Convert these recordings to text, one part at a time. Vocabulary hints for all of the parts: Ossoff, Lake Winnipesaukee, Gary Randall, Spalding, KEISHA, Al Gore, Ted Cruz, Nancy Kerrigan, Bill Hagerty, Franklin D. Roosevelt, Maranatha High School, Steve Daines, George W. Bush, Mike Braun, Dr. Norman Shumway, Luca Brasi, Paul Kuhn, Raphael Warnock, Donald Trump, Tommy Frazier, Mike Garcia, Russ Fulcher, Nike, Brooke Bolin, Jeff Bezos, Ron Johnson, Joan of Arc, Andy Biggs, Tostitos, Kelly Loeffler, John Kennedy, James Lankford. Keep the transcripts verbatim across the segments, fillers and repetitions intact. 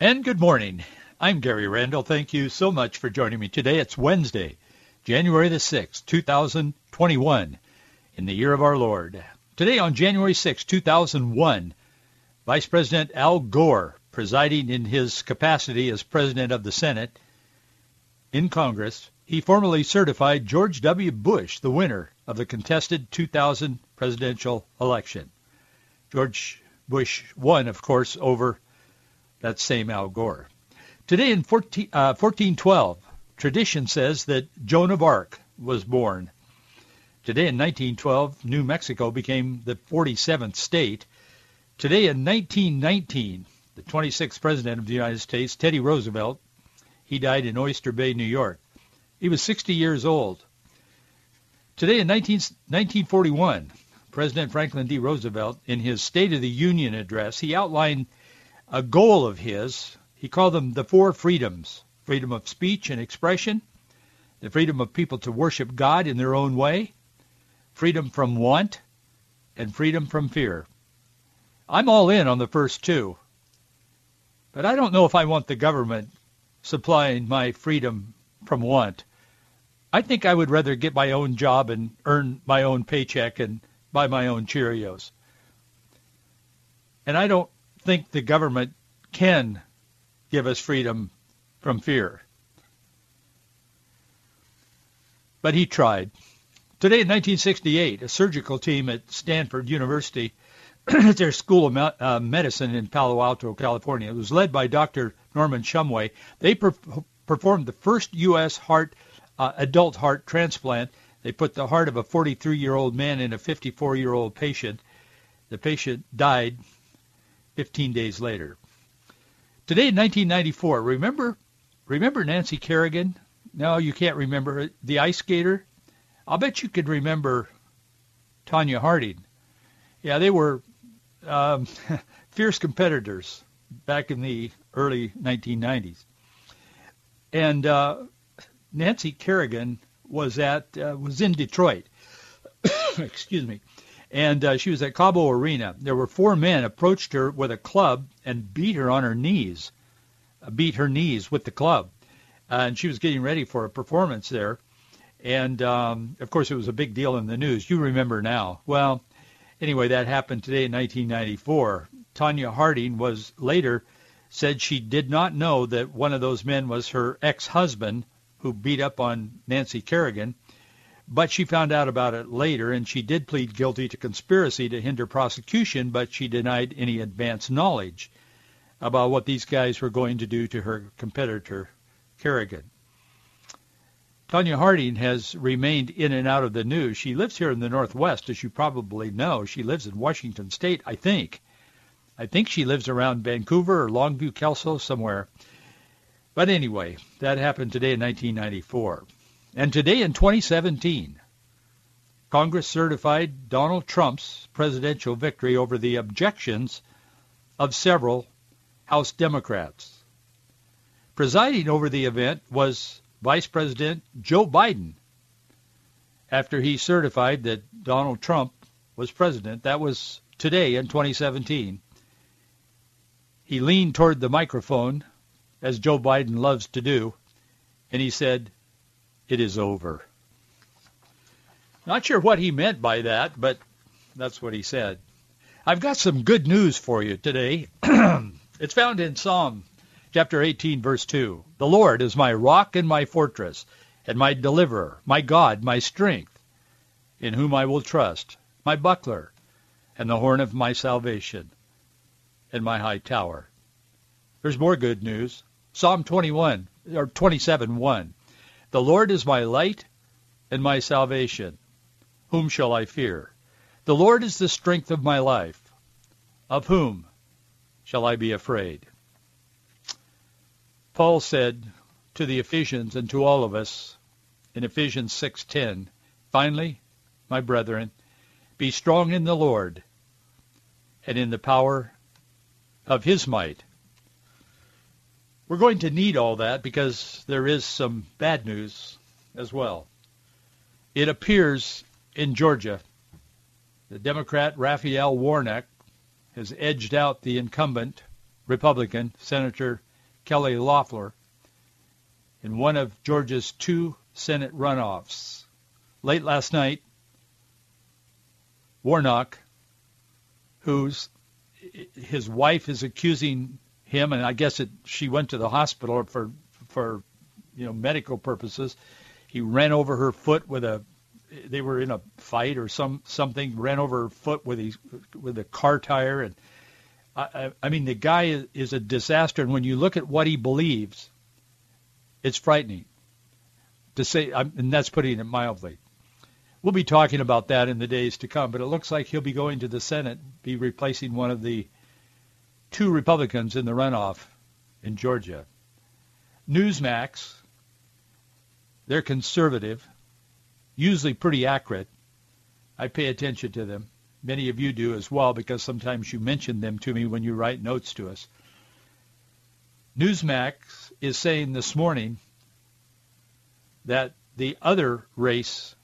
And good morning. I'm Gary Randall. Thank you so much for joining me today. It's Wednesday, January the sixth, two thousand twenty-one, in the year of our Lord. Today on January sixth, two thousand one, Vice President Al Gore, presiding in his capacity as President of the Senate in Congress, he formally certified George W. Bush the winner of the contested two thousand presidential election. George Bush won, of course, over that same Al Gore. Today in fourteen twelve, tradition says that Joan of Arc was born. Today in nineteen twelve, New Mexico became the forty-seventh state. Today in nineteen nineteen, the twenty-sixth President of the United States, Teddy Roosevelt, he died in Oyster Bay, New York. He was sixty years old. Today in nineteen forty-one, President Franklin D. Roosevelt, in his State of the Union address, he outlined a goal of his. He called them the four freedoms: freedom of speech and expression, the freedom of people to worship God in their own way, freedom from want, and freedom from fear. I'm all in on the first two, but I don't know if I want the government supplying my freedom from want. I think I would rather get my own job and earn my own paycheck and buy my own Cheerios. And I don't think the government can give us freedom from fear. But he tried. Today in nineteen sixty-eight, a surgical team at Stanford University, at their School of Medicine in Palo Alto, California, it was led by Doctor Norman Shumway. They per- performed the first U S heart uh, adult heart transplant. They put the heart of a forty-three-year-old man in a fifty-four-year-old patient. The patient died fifteen days later. Today in nineteen ninety-four, remember remember Nancy Kerrigan? No, you can't remember the ice skater. I'll bet you could remember Tonya Harding. Yeah, they were um, fierce competitors back in the early nineteen nineties. And uh, Nancy Kerrigan was at uh, was in Detroit. Excuse me. And uh, she was at Cabo Arena. There were four men approached her with a club and beat her on her knees, beat her knees with the club. Uh, and she was getting ready for a performance there. And, um, of course, it was a big deal in the news. You remember now. Well, anyway, that happened today in nineteen ninety-four. Tonya Harding was later said she did not know that one of those men was her ex-husband who beat up on Nancy Kerrigan. But she found out about it later, and she did plead guilty to conspiracy to hinder prosecution, but she denied any advance knowledge about what these guys were going to do to her competitor, Kerrigan. Tonya Harding has remained in and out of the news. She lives here in the Northwest, as you probably know. She lives in Washington State, I think. I think she lives around Vancouver or Longview, Kelso, somewhere. But anyway, that happened today in nineteen ninety-four. And today in twenty seventeen, Congress certified Donald Trump's presidential victory over the objections of several House Democrats. Presiding over the event was Vice President Joe Biden after he certified that Donald Trump was president. That was today in twenty seventeen. He leaned toward the microphone, as Joe Biden loves to do, and he said, "It is over." Not sure what he meant by that, but that's what he said. I've got some good news for you today. It's found in Psalm chapter eighteen, verse two. The Lord is my rock and my fortress, and my deliverer, my God, my strength, in whom I will trust, my buckler, and the horn of my salvation, and my high tower. There's more good news. Psalm twenty-one, or twenty-seven, one. The Lord is my light and my salvation. Whom shall I fear? The Lord is the strength of my life. Of whom shall I be afraid? Paul said to the Ephesians and to all of us in Ephesians six ten, "Finally, my brethren, be strong in the Lord and in the power of his might." We're going to need all that because there is some bad news as well. It appears in Georgia, the Democrat Raphael Warnock has edged out the incumbent Republican Senator Kelly Loeffler in one of Georgia's two Senate runoffs. Late last night, Warnock, whose his wife is accusing him, and I guess it, she went to the hospital for, for you know, medical purposes. He ran over her foot with a, they were in a fight or some something, ran over her foot with his, with a car tire. And I, I, I mean, the guy is a disaster. And when you look at what he believes, it's frightening to say, and that's putting it mildly. We'll be talking about that in the days to come, but it looks like he'll be going to the Senate, be replacing one of the two Republicans in the runoff in Georgia. Newsmax, they're conservative, usually pretty accurate. I pay attention to them. Many of you do as well, because sometimes you mention them to me when you write notes to us. Newsmax is saying this morning that the other race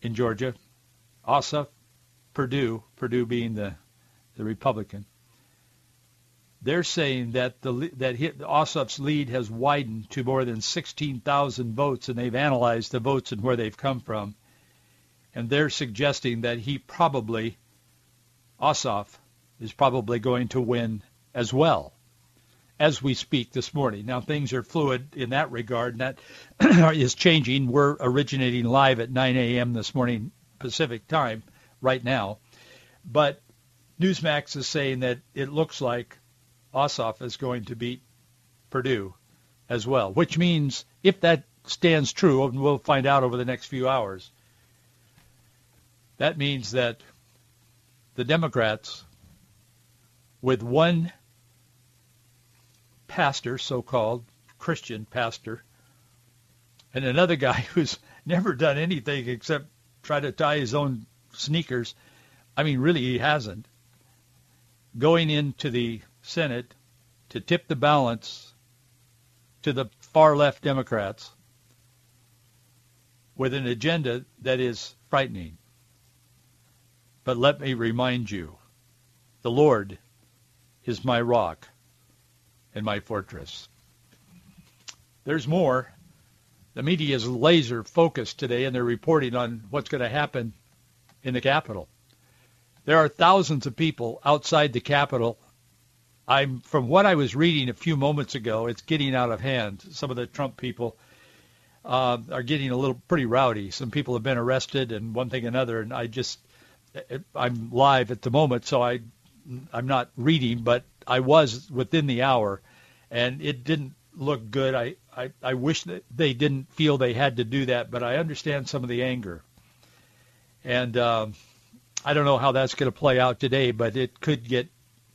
in Georgia, Ossoff, Perdue, Perdue being the, the Republican, they're saying that the that Ossoff's lead has widened to more than sixteen thousand votes, and they've analyzed the votes and where they've come from. And they're suggesting that he probably, Ossoff, is probably going to win as well as we speak this morning. Now, things are fluid in that regard, and that is changing. We're originating live at nine a.m. this morning Pacific time right now. But Newsmax is saying that it looks like Ossoff is going to beat Perdue as well, which means if that stands true, and we'll find out over the next few hours, that means that the Democrats, with one pastor, so-called Christian pastor, and another guy who's never done anything except try to tie his own sneakers, I mean, really he hasn't, going into the Senate to tip the balance to the far-left Democrats with an agenda that is frightening. But let me remind you, the Lord is my rock and my fortress. There's more. The media is laser-focused today, and they're reporting on what's going to happen in the Capitol. There are thousands of people outside the Capitol. I'm, from what I was reading a few moments ago, it's getting out of hand. Some of the Trump people uh, are getting a little pretty rowdy. Some people have been arrested and one thing another. And I just, I'm live at the moment, so I, I'm not reading, but I was within the hour, and it didn't look good. I, I, I wish that they didn't feel they had to do that, but I understand some of the anger. And um, I don't know how that's going to play out today, but it could get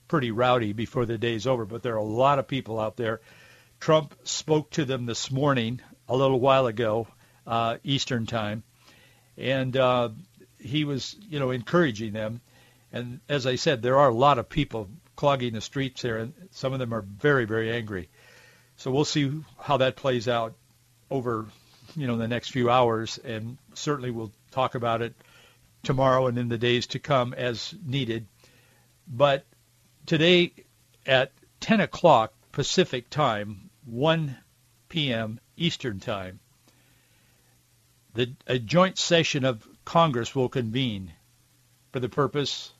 pretty rowdy before the day's over, but there are a lot of people out there. Trump spoke to them this morning, a little while ago, uh, Eastern time, and uh, he was, you know, encouraging them. And as I said, there are a lot of people clogging the streets here, and some of them are very, very angry. So we'll see how that plays out over, you know, the next few hours, and certainly we'll talk about it tomorrow and in the days to come as needed. But today at ten o'clock Pacific time, one p.m. Eastern time, the, a joint session of Congress will convene for the purpose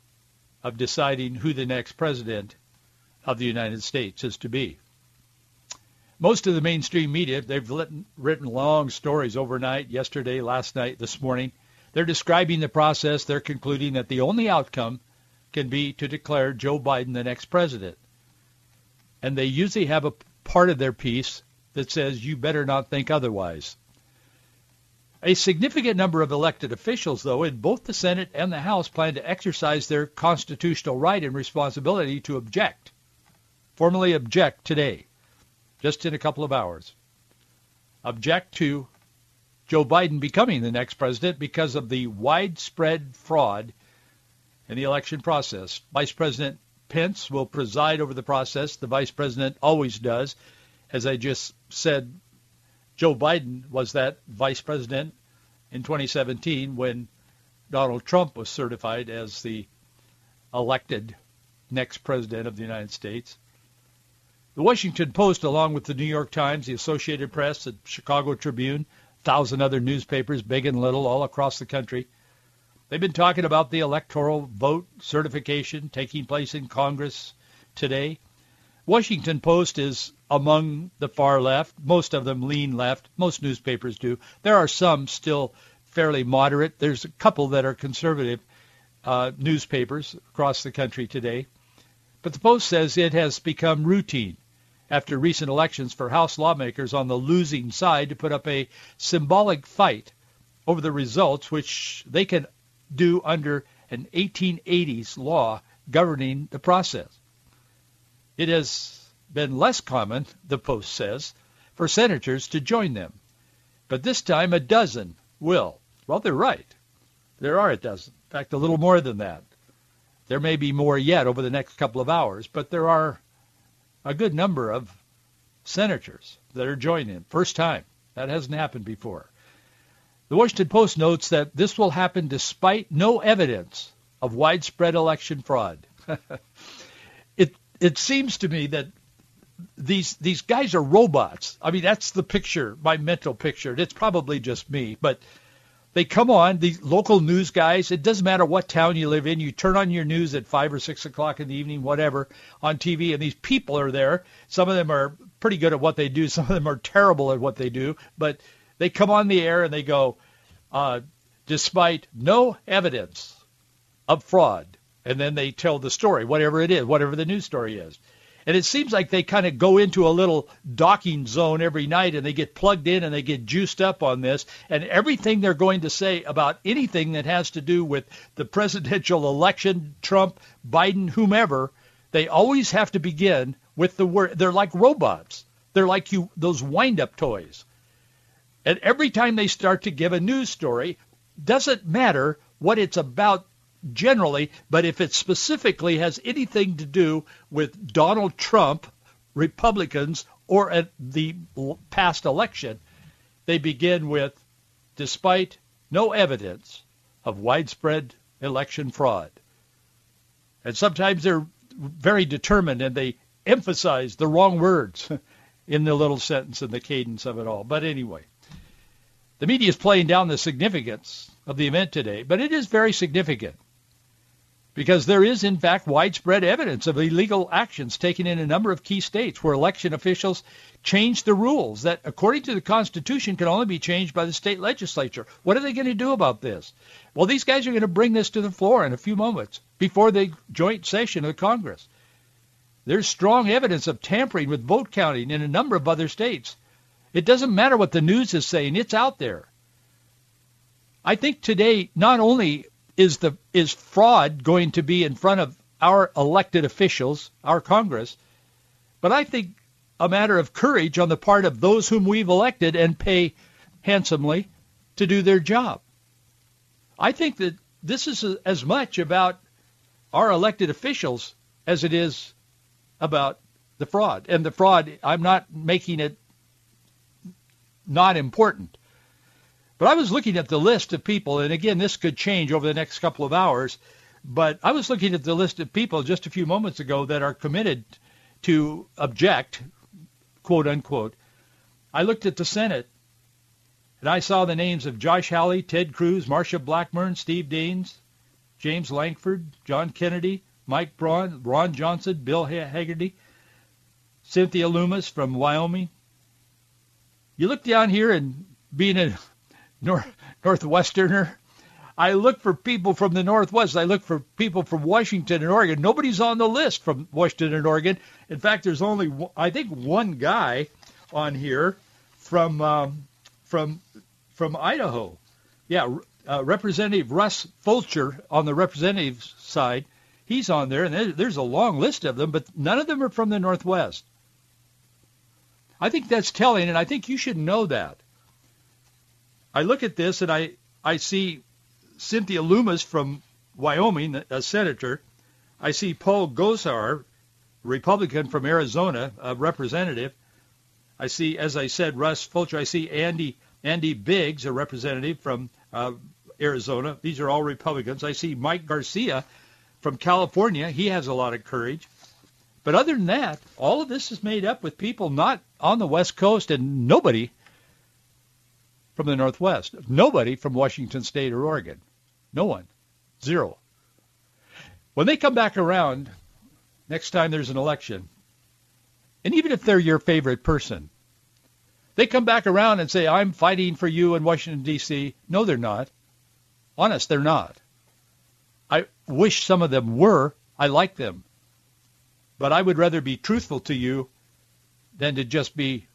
of deciding who the next president of the United States is to be. Most of the mainstream media, they've written, written long stories overnight, yesterday, last night, this morning. They're describing the process. They're concluding that the only outcome can be to declare Joe Biden the next president. And they usually have a part of their piece that says, you better not think otherwise. A significant number of elected officials, though, in both the Senate and the House plan to exercise their constitutional right and responsibility to object, formally object today. just in a couple of hours, object to Joe Biden becoming the next president because of the widespread fraud in the election process. Vice President Pence will preside over the process. The vice president always does. As I just said, Joe Biden was that vice president in twenty seventeen when Donald Trump was certified as the elected next president of the United States. The Washington Post, along with the New York Times, the Associated Press, the Chicago Tribune, a thousand other newspapers, big and little, all across the country, they've been talking about the electoral vote certification taking place in Congress today. Washington Post is among the far left. Most of them lean left. Most newspapers do. There are some still fairly moderate. There's a couple that are conservative uh, newspapers across the country today. But the Post says it has become routine after recent elections for House lawmakers on the losing side to put up a symbolic fight over the results, which they can do under an eighteen eighties law governing the process. It has been less common, the Post says, for senators to join them. But this time a dozen will. Well, they're right. There are a dozen. In fact, a little more than that. There may be more yet over the next couple of hours, but there are a good number of senators that are joining. First time. That hasn't happened before. The Washington Post notes that this will happen despite no evidence of widespread election fraud. It It seems to me that these these guys are robots. I mean, that's the picture, my mental picture. It's probably just me, but they come on, these local news guys. It doesn't matter what town you live in. You turn on your news at five or six o'clock in the evening, whatever, on T V, and these people are there. Some of them are pretty good at what they do. Some of them are terrible at what they do. But they come on the air and they go, uh, despite no evidence of fraud. And then they tell the story, whatever it is, whatever the news story is. And it seems like they kind of go into a little docking zone every night and they get plugged in and they get juiced up on this. And everything they're going to say about anything that has to do with the presidential election, Trump, Biden, whomever, they always have to begin with the word. They're like robots. They're like you, those wind-up toys. And every time they start to give a news story, doesn't matter what it's about generally, but if it specifically has anything to do with Donald Trump, Republicans, or at the past election, they begin with, despite no evidence of widespread election fraud. And sometimes they're very determined and they emphasize the wrong words in the little sentence and the cadence of it all. But anyway, the media is playing down the significance of the event today, but it is very significant. Because there is, in fact, widespread evidence of illegal actions taken in a number of key states where election officials changed the rules that, according to the Constitution, can only be changed by the state legislature. What are they going to do about this? Well, these guys are going to bring this to the floor in a few moments before the joint session of Congress. There's strong evidence of tampering with vote counting in a number of other states. It doesn't matter what the news is saying. It's out there. I think today, not only Is the is fraud going to be in front of our elected officials, our Congress, but I think a matter of courage on the part of those whom we've elected and pay handsomely to do their job. I think that this is as much about our elected officials as it is about the fraud. And the fraud, I'm not making it not important. But I was looking at the list of people, and again, this could change over the next couple of hours, but I was looking at the list of people just a few moments ago that are committed to object, quote unquote. I looked at the Senate, and I saw the names of Josh Hawley, Ted Cruz, Marsha Blackburn, Steve Daines, James Lankford, John Kennedy, Mike Braun, Ron Johnson, Bill Hagerty, Cynthia Lummis from Wyoming. You look down here, and being a North, Northwesterner. I look for people from the Northwest. I look for people from Washington and Oregon. Nobody's on the list from Washington and Oregon. In fact, there's only, I think, one guy on here from um, from from Idaho. Yeah, uh, Representative Russ Fulcher on the representative side. He's on there, and there's a long list of them, but none of them are from the Northwest. I think that's telling, and I think you should know that. I look at this, and I, I see Cynthia Lummis from Wyoming, a senator. I see Paul Gosar, Republican from Arizona, a representative. I see, as I said, Russ Fulcher. I see Andy Andy Biggs, a representative from uh, Arizona. These are all Republicans. I see Mike Garcia from California. He has a lot of courage. But other than that, all of this is made up with people not on the West Coast and nobody from the Northwest, nobody from Washington State or Oregon. No one. Zero. When they come back around next time there's an election, and even if they're your favorite person, they come back around and say, I'm fighting for you in Washington, D C No, they're not. Honest, they're not. I wish some of them were. I like them. But I would rather be truthful to you than to just be,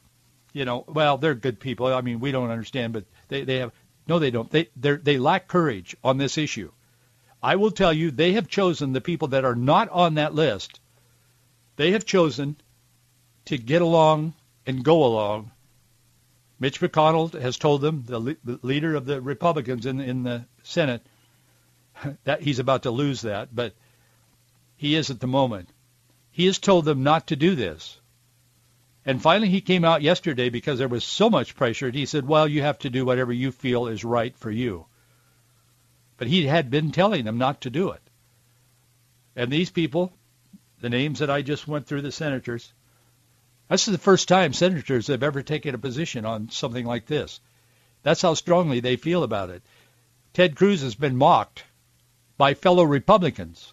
you know, well, they're good people. I mean, we don't understand, but they, they have, no, they don't. They they lack courage on this issue. I will tell you, they have chosen the people that are not on that list. They have chosen to get along and go along. Mitch McConnell has told them, the, le- the leader of the Republicans in, in the Senate, that he's about to lose that, but he is at the moment. He has told them not to do this. And finally, he came out yesterday because there was so much pressure. He said, well, you have to do whatever you feel is right for you. But he had been telling them not to do it. And these people, the names that I just went through, the senators, this is the first time senators have ever taken a position on something like this. That's how strongly they feel about it. Ted Cruz has been mocked by fellow Republicans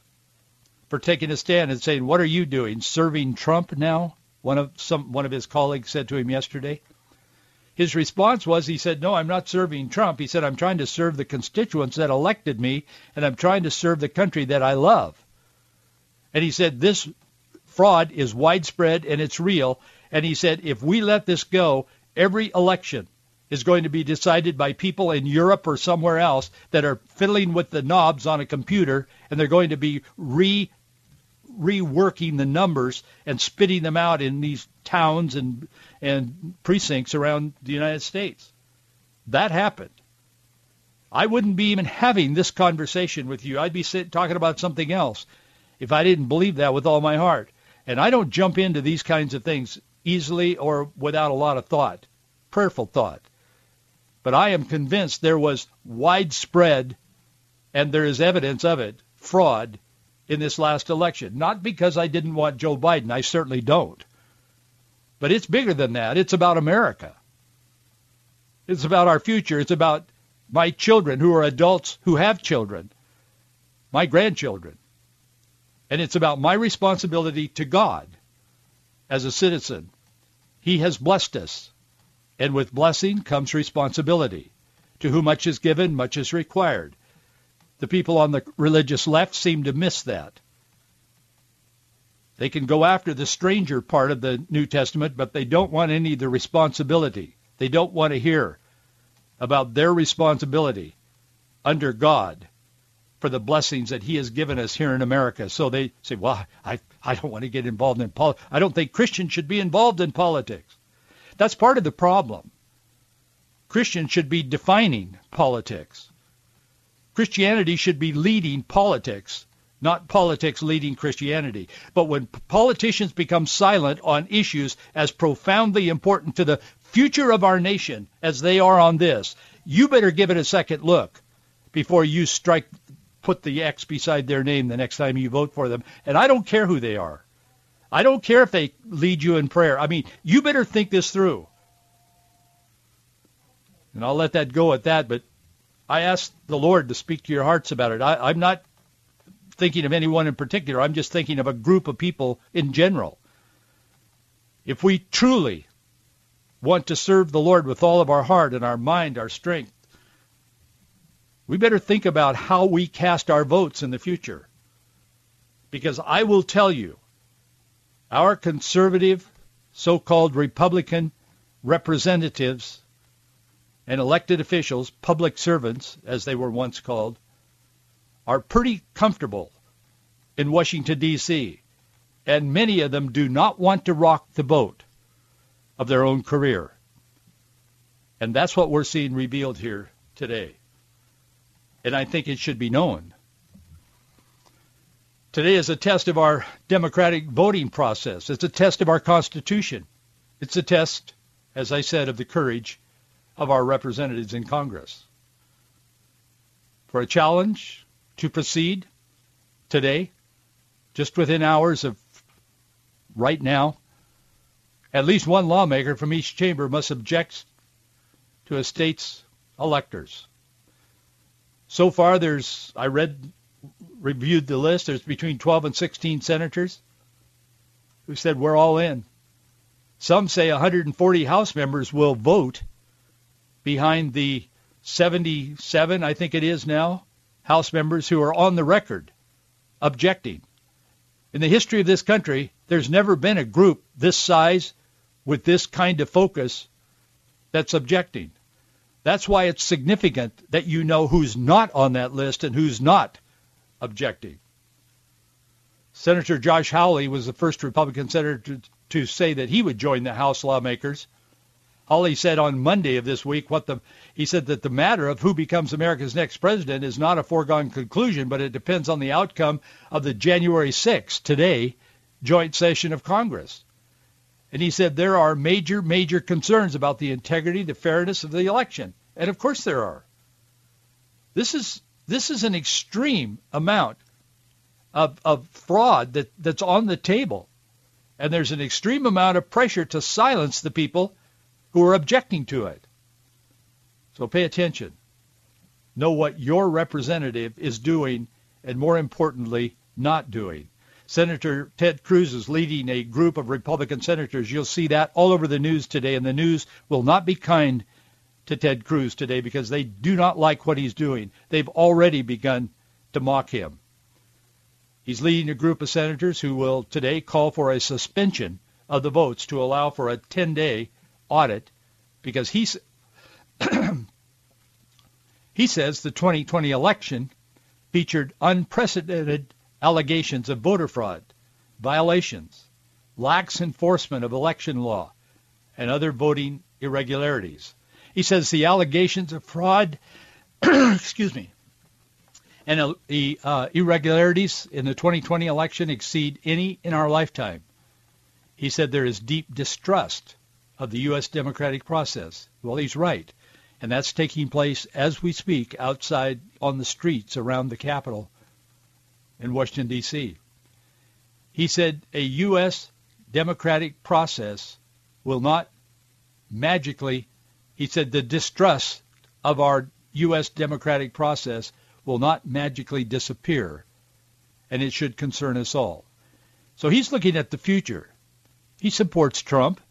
for taking a stand and saying, what are you doing, serving Trump now? One of some one of his colleagues said to him yesterday. His response was, he said, no, I'm not serving Trump. He said, I'm trying to serve the constituents that elected me, and I'm trying to serve the country that I love. And he said, this fraud is widespread and it's real. And he said, if we let this go, every election is going to be decided by people in Europe or somewhere else that are fiddling with the knobs on a computer, and they're going to be re reworking the numbers and spitting them out in these towns and and precincts around the United States. That happened. I wouldn't be even having this conversation with you. I'd be sitting, talking about something else if I didn't believe that with all my heart. And I don't jump into these kinds of things easily or without a lot of thought, prayerful thought. But I am convinced there was widespread, and there is evidence of it, fraud in this last election. Not because I didn't want Joe Biden. I certainly don't. But it's bigger than that. It's about America. It's about our future. It's about my children who are adults who have children, my grandchildren. And it's about my responsibility to God as a citizen. He has blessed us. And with blessing comes responsibility. To whom much is given, much is required. The people on the religious left seem to miss that. They can go after the stranger part of the New Testament, but they don't want any of the responsibility. They don't want to hear about their responsibility under God for the blessings that he has given us here in America. So they say, well, I, I don't want to get involved in politics. I don't think Christians should be involved in politics. That's part of the problem. Christians should be defining politics. Christianity should be leading politics, not politics leading Christianity. But when politicians become silent on issues as profoundly important to the future of our nation as they are on this, you better give it a second look before you strike, put the X beside their name the next time you vote for them. And I don't care who they are. I don't care if they lead you in prayer. I mean, you better think this through. And I'll let that go at that, but I ask the Lord to speak to your hearts about it. I, I'm not thinking of anyone in particular. I'm just thinking of a group of people in general. If we truly want to serve the Lord with all of our heart and our mind, our strength, we better think about how we cast our votes in the future. Because I will tell you, our conservative, so-called Republican representatives and elected officials, public servants, as they were once called, are pretty comfortable in Washington, D C, and many of them do not want to rock the boat. of their own career. And that's what we're seeing revealed here today. And I think it should be known. Today is a test of our democratic voting process. It's a test of our Constitution. It's a test, as I said, of the courage of our representatives in Congress. For a challenge to proceed today, just within hours of right now, at least one lawmaker from each chamber must object to a state's electors. So far, there's, I read, reviewed the list, there's between twelve and sixteen senators who said, we're all in. Some say one hundred forty House members will vote behind the seventy-seven, I think it is now, House members who are on the record objecting. In the history of this country, there's never been a group this size with this kind of focus that's objecting. That's why it's significant that you know who's not on that list and who's not objecting. Senator Josh Hawley was the first Republican senator to, to say that he would join the House lawmakers. Hawley said on Monday of this week, what the he said that the matter of who becomes America's next president is not a foregone conclusion, but it depends on the outcome of the January sixth, today, joint session of Congress. And he said there are major, major concerns about the integrity, the fairness of the election. And of course there are. This is this is an extreme amount of, of fraud that, that's on the table. And there's an extreme amount of pressure to silence the people who are objecting to it. So pay attention. Know what your representative is doing and, more importantly, not doing. Senator Ted Cruz is leading a group of Republican senators. You'll see that all over the news today, and the news will not be kind to Ted Cruz today because they do not like what he's doing. They've already begun to mock him. He's leading a group of senators who will today call for a suspension of the votes to allow for a ten-day audit because he, he says the twenty twenty election featured unprecedented allegations of voter fraud, violations, lax enforcement of election law, and other voting irregularities. He says the allegations of fraud, excuse me, and uh, the uh, irregularities in the twenty twenty election exceed any in our lifetime. He said there is deep distrust of the U S democratic process. Well, he's right, and that's taking place as we speak outside on the streets around the Capitol in Washington, D C. He said a U S democratic process will not magically, he said the distrust of our U S democratic process will not magically disappear, and it should concern us all. So he's looking at the future. He supports Trump.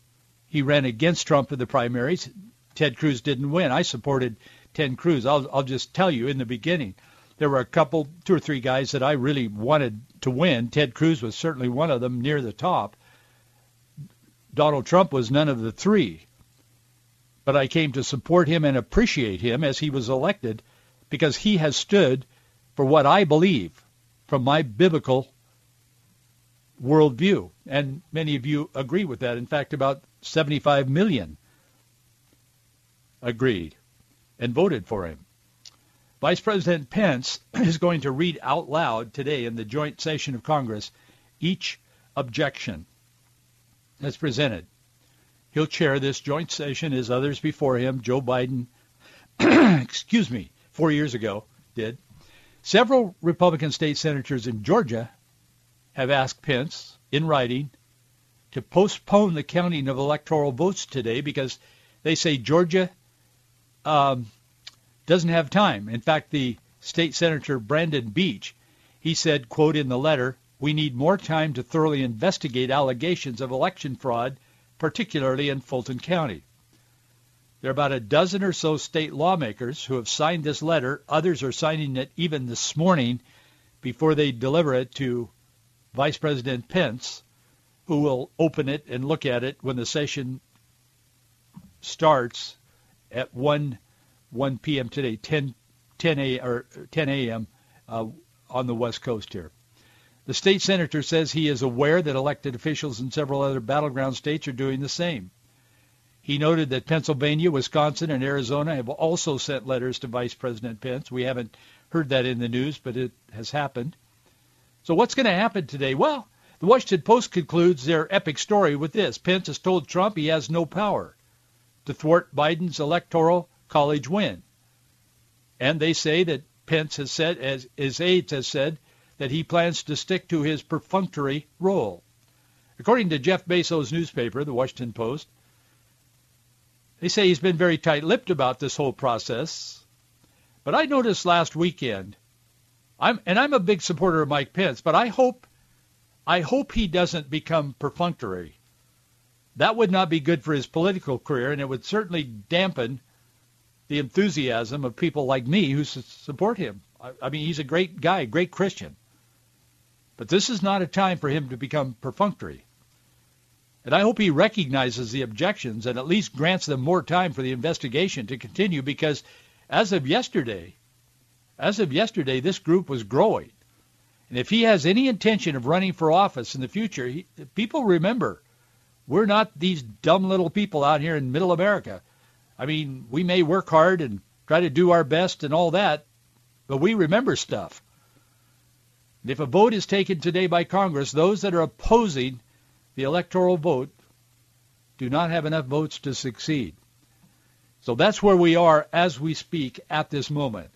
He ran against Trump in the primaries. Ted Cruz didn't win. I supported Ted Cruz. I'll, I'll just tell you in the beginning. There were a couple, two or three guys that I really wanted to win. Ted Cruz was certainly one of them near the top. Donald Trump was none of the three. But I came to support him and appreciate him as he was elected because he has stood for what I believe from my biblical worldview. And many of you agree with that. In fact, about seventy-five million agreed and voted for him. Vice President Pence is going to read out loud today in the joint session of Congress each objection that's presented. He'll chair this joint session as others before him, Joe Biden, excuse me, four years ago did. Several Republican state senators in Georgia have asked Pence in writing to postpone the counting of electoral votes today because they say Georgia um, doesn't have time. In fact, the state senator, Brandon Beach, he said, quote, in the letter, we need more time to thoroughly investigate allegations of election fraud, particularly in Fulton County. There are about a dozen or so state lawmakers who have signed this letter. Others are signing it even this morning before they deliver it to Vice President Pence, who will open it and look at it when the session starts at one p.m. today, ten a.m. Uh, on the West Coast here. The state senator says he is aware that elected officials in several other battleground states are doing the same. He noted that Pennsylvania, Wisconsin, and Arizona have also sent letters to Vice President Pence. We haven't heard that in the news, but it has happened. So what's going to happen today? Well, the Washington Post concludes their epic story with this. Pence has told Trump he has no power to thwart Biden's electoral college win. And they say that Pence has said, as his aides have said, that he plans to stick to his perfunctory role. According to Jeff Bezos' newspaper, the Washington Post, they say he's been very tight-lipped about this whole process. But I noticed last weekend, I'm and I'm a big supporter of Mike Pence, but I hope I hope he doesn't become perfunctory. That would not be good for his political career, and it would certainly dampen the enthusiasm of people like me who support him. I, I mean, he's a great guy, great Christian. But this is not a time for him to become perfunctory. And I hope he recognizes the objections and at least grants them more time for the investigation to continue, because as of yesterday, as of yesterday, this group was growing. And if he has any intention of running for office in the future, he, people remember, we're not these dumb little people out here in middle America. I mean, we may work hard and try to do our best and all that, but we remember stuff. And if a vote is taken today by Congress, those that are opposing the electoral vote do not have enough votes to succeed. So that's where we are as we speak at this moment.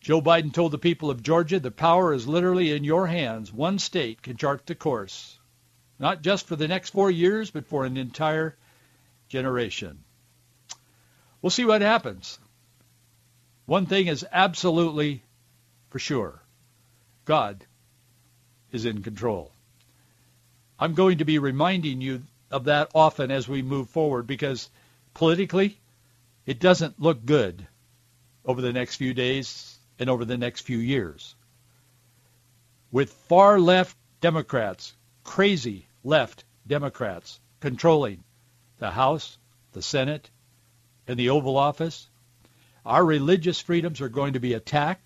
Joe Biden told the people of Georgia, the power is literally in your hands. One state can chart the course, not just for the next four years, but for an entire generation. We'll see what happens. One thing is absolutely for sure. God is in control. I'm going to be reminding you of that often as we move forward, because politically, it doesn't look good over the next few days and over the next few years. With far-left Democrats, crazy left Democrats, controlling the House, the Senate, and the Oval Office, our religious freedoms are going to be attacked.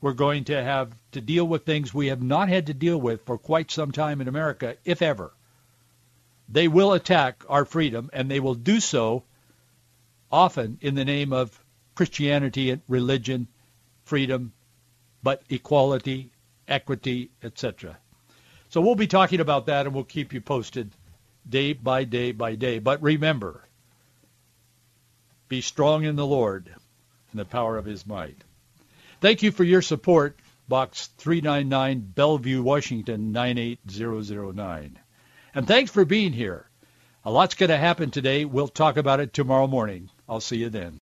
We're going to have to deal with things we have not had to deal with for quite some time in America, if ever. They will attack our freedom, and they will do so often in the name of Christianity and religion, freedom, but equality, equity, et cetera. So we'll be talking about that, and we'll keep you posted day by day by day. But remember, be strong in the Lord and the power of his might. Thank you for your support. Box three ninety-nine, Bellevue, Washington, nine eight zero zero nine. And thanks for being here. A lot's going to happen today. We'll talk about it tomorrow morning. I'll see you then.